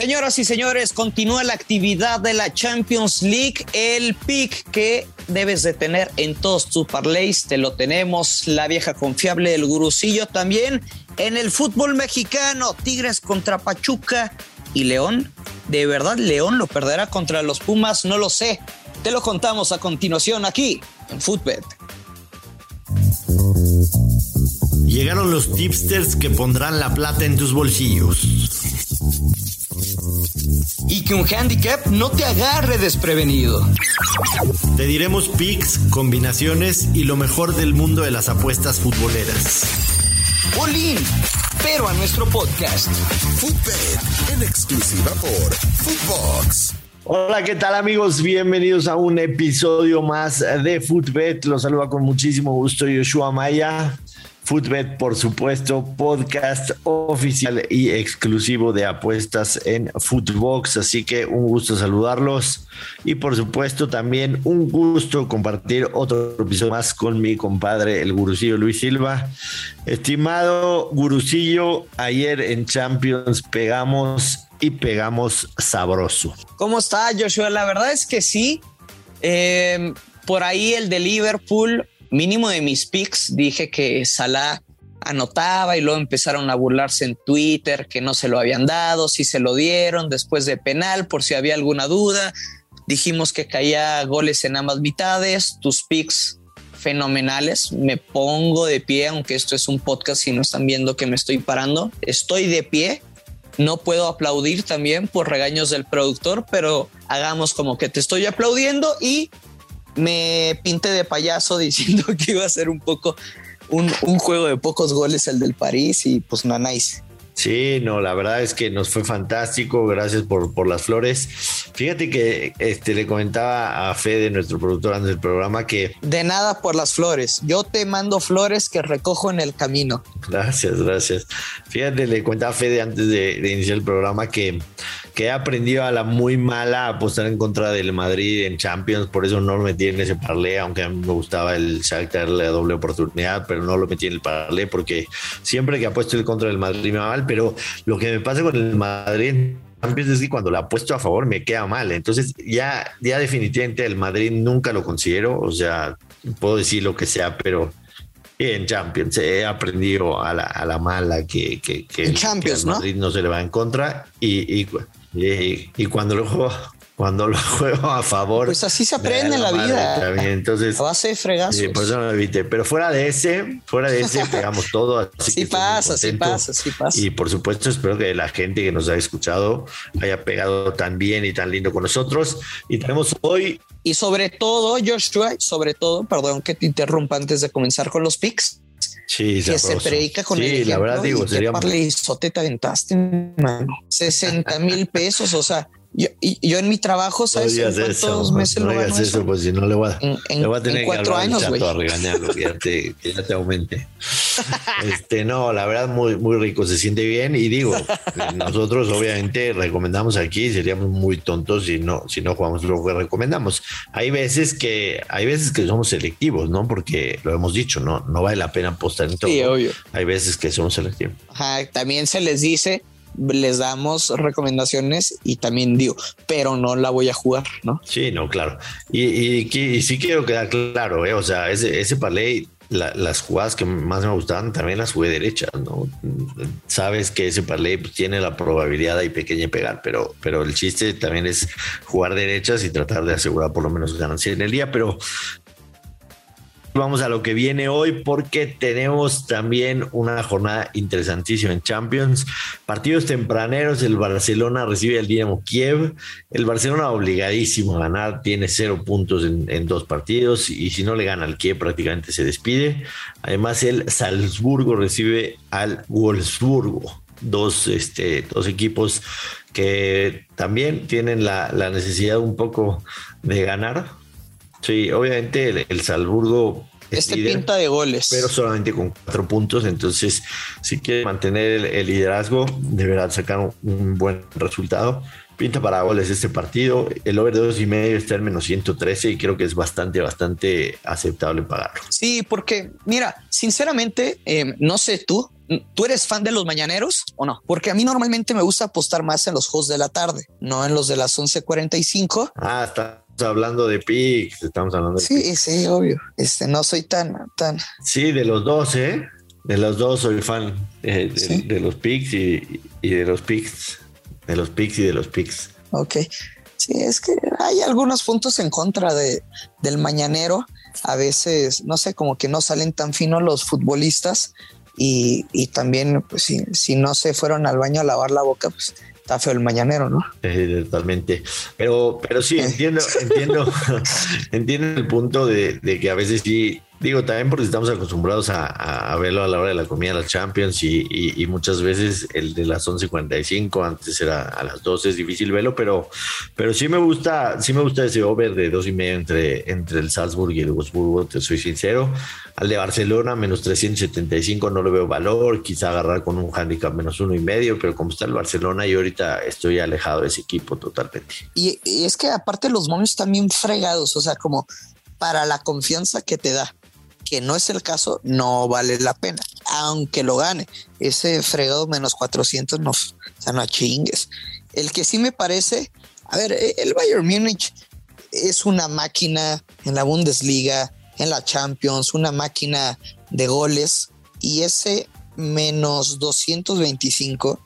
Señoras y señores, continúa la actividad de la Champions League. El pick que debes de tener en todos tus parlays, te lo tenemos. La vieja confiable del Gurucillo también. En el fútbol mexicano, Tigres contra Pachuca y León. ¿De verdad León lo perderá contra los Pumas? No lo sé. Te lo contamos a continuación aquí en Footbet. Llegaron los tipsters que pondrán la plata en tus bolsillos. Y que un handicap no te agarre desprevenido. Te diremos picks, combinaciones y lo mejor del mundo de las apuestas futboleras. ¡Olín! Pero a nuestro podcast. Footbet, en exclusiva por Futvox. Hola, ¿qué tal, amigos? Bienvenidos a un episodio más de Footbet. Los saluda con muchísimo gusto Joshúa Maya. Footbet, por supuesto, podcast oficial y exclusivo de apuestas en Futvox, así que un gusto saludarlos y por supuesto también un gusto compartir otro episodio más con mi compadre, el Gurucillo Luis Silva. Estimado Gurucillo, ayer en Champions pegamos y pegamos sabroso. ¿Cómo está, Joshua? La verdad es que sí, por ahí el de Liverpool. Mínimo de mis picks, dije que Salah anotaba y luego empezaron a burlarse en Twitter que no se lo habían dado, si se lo dieron después de penal, por si había alguna duda. Dijimos que caía goles en ambas mitades. Tus picks fenomenales. Me pongo de pie, aunque esto es un podcast y no están viendo que me estoy parando. Estoy de pie. No puedo aplaudir también por regaños del productor, pero hagamos como que te estoy aplaudiendo y me pinté de payaso diciendo que iba a ser un poco un juego de pocos goles el del París y pues no, nice. Sí, no, la verdad es que nos fue fantástico. Gracias por las flores. Fíjate que le comentaba a Fede, nuestro productor, antes del programa, que... De nada por las flores. Yo te mando flores que recojo en el camino. Gracias, gracias. Fíjate, le comentaba a Fede antes de iniciar el programa que he aprendido a la muy mala a apostar en contra del Madrid en Champions. Por eso no lo metí en ese parlé, aunque a mí me gustaba el Shakhtar, la doble oportunidad, pero no lo metí en el parlé porque siempre que apuesto en contra del Madrid me va mal. Pero lo que me pasa con el Madrid es que cuando la apuesto a favor me queda mal. Entonces ya definitivamente el Madrid nunca lo considero. O sea, puedo decir lo que sea, pero en Champions he aprendido a la mala que Champions, el Madrid no se le va en contra. Y cuando lo juego a favor, pues así se aprende en la vida también. Entonces a base de fregazos. Por eso no lo evité, pero fuera de ese pegamos todo, así sí pasa, sí pasa. Y por supuesto espero que la gente que nos ha escuchado haya pegado tan bien y tan lindo con nosotros. Y tenemos hoy, y sobre todo, Joshua, perdón que te interrumpa antes de comenzar con los picks. Sí, que se predica con el ejemplo. La verdad, digo, sería parleisote, te aventaste, mano. 60,000 pesos, o sea, yo en mi trabajo, ¿sabes? No digas eso, no digas eso, pues si no le voy a tener que hablar al chato a regañarlo, que ya te aumente. No, la verdad, muy, muy rico, se siente bien. Y digo, nosotros obviamente recomendamos aquí, seríamos muy tontos si no jugamos lo que recomendamos. Hay veces que somos selectivos, ¿no? Porque lo hemos dicho, no vale la pena apostar en todo. Sí, obvio. Hay veces que somos selectivos. Ajá, también se les dice... Les damos recomendaciones y también digo, pero no la voy a jugar, ¿no? Sí, no, claro. Y sí quiero quedar claro, o sea, ese parlay, las jugadas que más me gustaban también las jugué derechas, ¿no? Sabes que ese parlay pues tiene la probabilidad ahí pequeña de pegar, pero el chiste también es jugar derechas y tratar de asegurar por lo menos ganancia en el día, pero... Vamos a lo que viene hoy, porque tenemos también una jornada interesantísima en Champions. Partidos tempraneros, el Barcelona recibe al Dinamo Kiev. El Barcelona obligadísimo a ganar, tiene 0 puntos en 2 partidos y si no le gana al Kiev prácticamente se despide. Además el Salzburgo recibe al Wolfsburgo. Dos equipos que también tienen la necesidad un poco de ganar. Sí, obviamente el Salzburgo es líder, pinta de goles, pero solamente con 4 puntos. Entonces, si quiere mantener el liderazgo, deberá sacar un buen resultado. Pinta para goles este partido. El over 2.5 está en menos 113 y creo que es bastante aceptable pagarlo. Sí, porque mira, sinceramente, no sé tú, ¿Tú eres fan de los mañaneros o no? Porque a mí normalmente me gusta apostar más en los juegos de la tarde, no en los de las 11:45. Ah, está. Hablando de picks, estamos hablando de sí, picks. Sí, obvio. No soy tan. Sí, de los dos, de los dos soy fan ¿sí? de los picks y de los picks, de los picks y de los picks. Ok, sí, es que hay algunos puntos en contra del mañanero. A veces, no sé, como que no salen tan finos los futbolistas y también, pues si no se fueron al baño a lavar la boca, pues. Está feo el mañanero, ¿no? Totalmente. Pero sí, entiendo el punto de que a veces sí, digo, también porque estamos acostumbrados a verlo a la hora de la comida de la Champions y muchas veces el de las 11:45, antes era a las 12, es difícil verlo, pero sí me gusta ese over de 2.5 entre el Salzburg y el Wolfsburgo, te soy sincero. Al de Barcelona, menos 375, no le veo valor, quizá agarrar con un handicap menos 1.5, pero como está el Barcelona, yo ahorita estoy alejado de ese equipo totalmente. Y es que aparte los momios también fregados, o sea, como para la confianza que te da, que no es el caso, no vale la pena, aunque lo gane. Ese fregado menos 400, no, o sea, no chingues. El que sí me parece, a ver, el Bayern Múnich es una máquina en la Bundesliga, en la Champions, una máquina de goles, y ese menos 225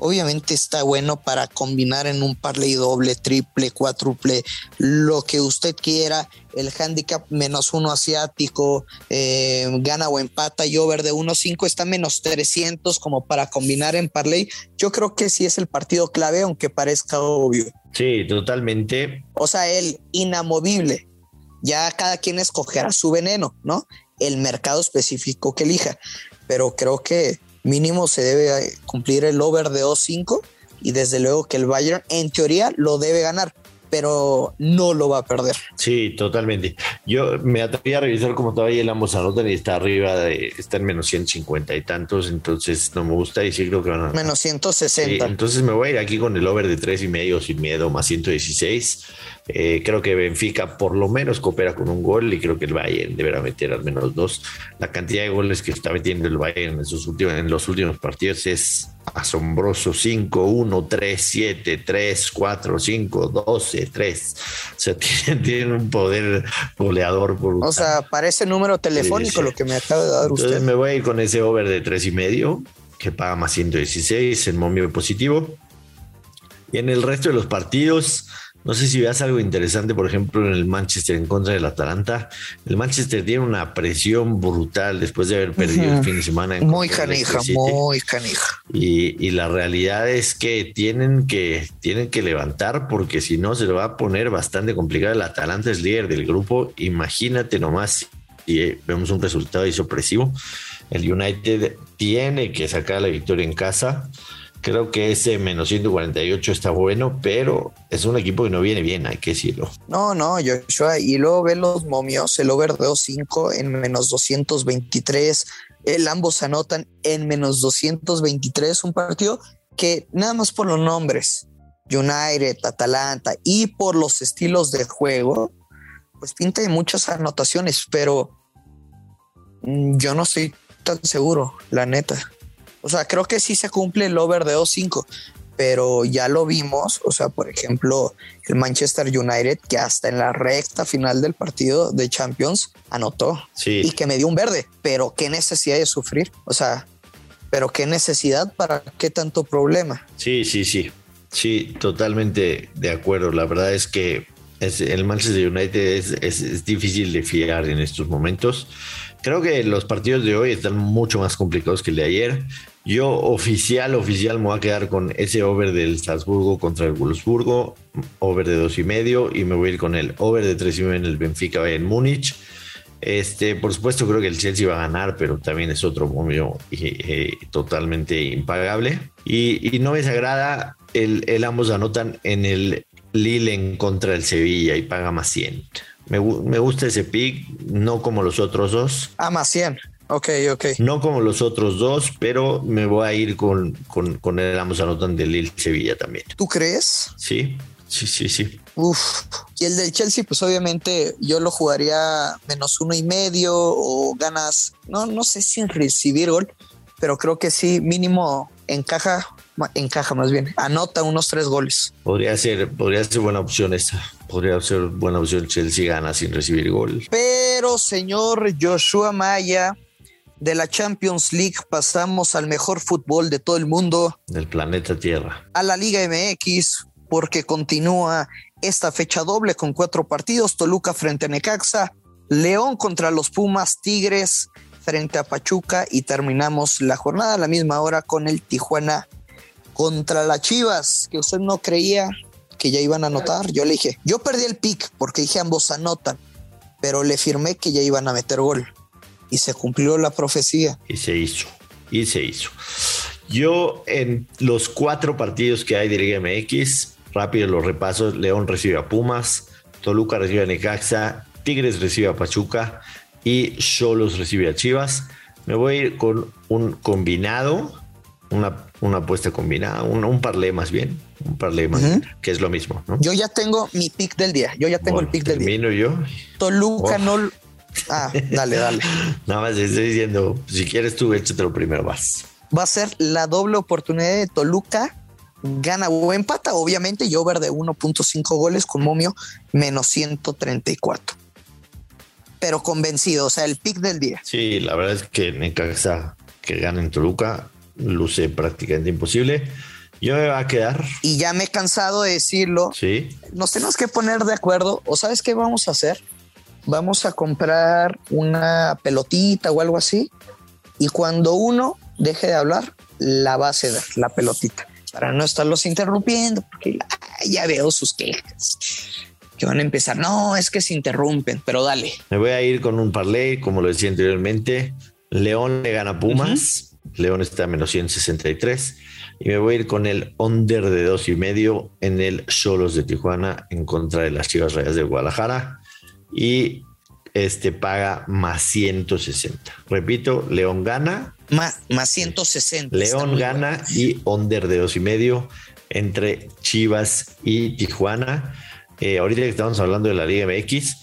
obviamente está bueno para combinar en un parlay doble, triple, cuádruple, lo que usted quiera. El handicap menos 1 asiático, gana o empata, y over de 1.5 está menos 300 como para combinar en parlay. Yo creo que sí es el partido clave, aunque parezca obvio. Sí, totalmente. O sea, el inamovible. Ya cada quien escogerá su veneno, ¿no? El mercado específico que elija. Pero creo que mínimo se debe cumplir el over de 2.5 y desde luego que el Bayern en teoría lo debe ganar, pero no lo va a perder. Sí, totalmente. Yo me atreví a revisar como todavía el ambos anotan y está arriba, está en menos 150 y tantos, entonces no me gusta decir lo que van a... Menos 160. Sí, entonces me voy a ir aquí con el over de 3.5 sin miedo, más 116. Creo que Benfica por lo menos coopera con un gol y creo que el Bayern deberá meter al menos 2. La cantidad de goles que está metiendo el Bayern en los últimos partidos es asombroso: 5-1, 3-7, 3-4, 5-12, 3. O sea, tienen un poder goleador brutal. O sea, parece número telefónico sí. Lo que me acaba de dar. Entonces usted. Me voy a ir con ese over de 3.5 que paga más 116 en momio positivo. Y en el resto de los partidos, no sé si veas algo interesante, por ejemplo, en el Manchester en contra del Atalanta. El Manchester tiene una presión brutal después de haber perdido el fin de semana. Muy canija. Y la realidad es que tienen que levantar, porque si no se lo va a poner bastante complicado. El Atalanta es líder del grupo. Imagínate nomás si vemos un resultado sorpresivo. El United tiene que sacar la victoria en casa. Creo que ese menos 148 está bueno, pero es un equipo que no viene bien, hay que decirlo. No, Joshua, y luego ve los momios, el over de 2.5 en menos 223, el ambos anotan en menos 223, un partido que nada más por los nombres, United, Atalanta, y por los estilos de juego, pues pinta de muchas anotaciones, pero yo no estoy tan seguro, la neta. O sea, creo que sí se cumple el over de 2.5, pero ya lo vimos. O sea, por ejemplo, el Manchester United, que hasta en la recta final del partido de Champions anotó sí. Y que me dio un verde, pero qué necesidad de sufrir. O sea, pero qué necesidad, para qué tanto problema. Sí. Sí, totalmente de acuerdo. La verdad es que el Manchester United es difícil de fiar en estos momentos. Creo que los partidos de hoy están mucho más complicados que el de ayer. Yo oficial me voy a quedar con ese over del Salzburgo contra el Wolfsburgo, over de 2.5, y me voy a ir con el over de 3.5 en el Benfica Bayern Múnich. Por supuesto creo que el Chelsea va a ganar, pero también es otro momio totalmente impagable. Y no me desagrada el ambos anotan en el Lille contra el Sevilla y paga más 100. Me gusta ese pick, no como los otros dos. Más 100. Ok. No como los otros dos, pero me voy a ir con el ambos anotan del Lille Sevilla también. ¿Tú crees? Sí. Uf. Y el del Chelsea, pues obviamente yo lo jugaría menos 1.5 o ganas, no sé si en recibir gol, pero creo que sí, mínimo encaja más bien, anota unos 3 goles. Podría ser buena opción esta. Podría ser buena opción Chelsea gana sin recibir gol. Pero señor Joshúa Maya, de la Champions League pasamos al mejor fútbol de todo el mundo, del planeta Tierra, a la Liga MX, porque continúa esta fecha doble con 4 partidos. Toluca frente a Necaxa, León contra los Pumas, Tigres frente a Pachuca, y terminamos la jornada a la misma hora con el Tijuana contra las Chivas, que usted no creía que ya iban a anotar. Yo le dije, yo perdí el pick porque dije ambos anotan, pero le firmé que ya iban a meter gol y se cumplió la profecía. Y se hizo. Yo en los 4 partidos que hay de Liga MX, rápido los repasos: León recibe a Pumas, Toluca recibe a Necaxa, Tigres recibe a Pachuca y Xolos recibe a Chivas. Me voy a ir con un combinado, una apuesta combinada, un parlay más bien, uh-huh, que es lo mismo, ¿no? Yo ya tengo mi pick del día, el pick del día. Termino yo. Toluca no... Ah, dale. Nada más te estoy diciendo, si quieres tú, échatelo primero, vas. Va a ser la doble oportunidad de Toluca, gana o empata, obviamente, y over de 1.5 goles con momio menos 134. Pero convencido, o sea, el pick del día. Sí, la verdad es que Necaxa que gana en Toluca luce prácticamente imposible. Yo me voy a quedar. Y ya me he cansado de decirlo. Sí. Nos tenemos que poner de acuerdo. ¿O sabes qué vamos a hacer? Vamos a comprar una pelotita o algo así, y cuando uno deje de hablar, la va a ceder, la pelotita, para no estarlos interrumpiendo, porque ya veo sus quejas que van a empezar. No, es que se interrumpen, pero dale. Me voy a ir con un parlay, como lo decía anteriormente. León le gana Pumas. Uh-huh. León está a menos 163. Y me voy a ir con el under de 2.5 en el Xolos de Tijuana en contra de las Chivas Rayas de Guadalajara. Y paga más 160. Repito, León gana. Más 160. León gana, bueno, y under de 2.5 entre Chivas y Tijuana. Ahorita que estamos hablando de la Liga MX,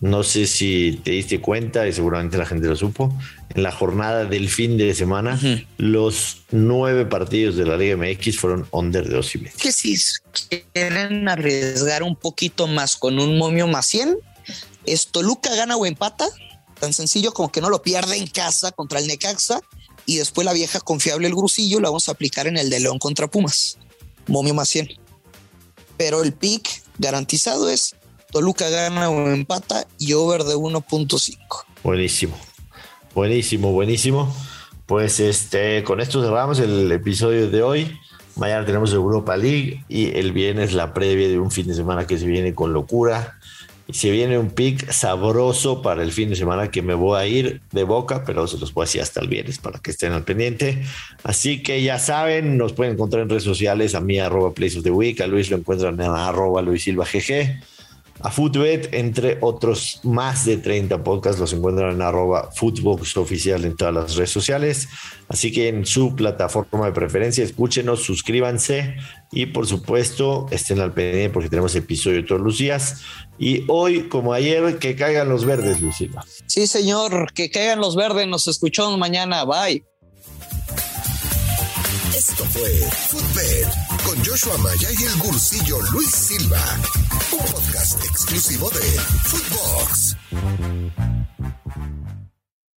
no sé si te diste cuenta, y seguramente la gente lo supo, en la jornada del fin de semana, uh-huh, los 9 partidos de la Liga MX fueron under de 2.5. Que si quieren arriesgar un poquito más con un momio más 100, es Toluca gana o empata, tan sencillo como que no lo pierde en casa contra el Necaxa, y después la vieja confiable El Gurucillo la vamos a aplicar en el de León contra Pumas, momio más 100. Pero el pick garantizado es Toluca gana o empata y over de 1.5. Buenísimo. Pues con esto cerramos el episodio de hoy. Mañana tenemos Europa League y el viernes la previa de un fin de semana que se viene con locura. Y se viene un pick sabroso para el fin de semana que me voy a ir de boca, pero se los voy a decir hasta el viernes para que estén al pendiente. Así que ya saben, nos pueden encontrar en redes sociales, a mí @playsoftheweek, a Luis lo encuentran en @LuisSilvaGG, a Futbet, entre otros más de 30 podcasts, los encuentran en @Futvox oficial en todas las redes sociales. Así que en su plataforma de preferencia, escúchenos, suscríbanse y por supuesto estén al pendiente porque tenemos episodio todos los días. Y hoy, como ayer, que caigan los verdes, Luis Silva. Sí, señor, que caigan los verdes. Nos escuchamos mañana. Bye. Esto fue Footbet con Joshúa Maya y el gurucillo Luis Silva, un podcast exclusivo de Futvox.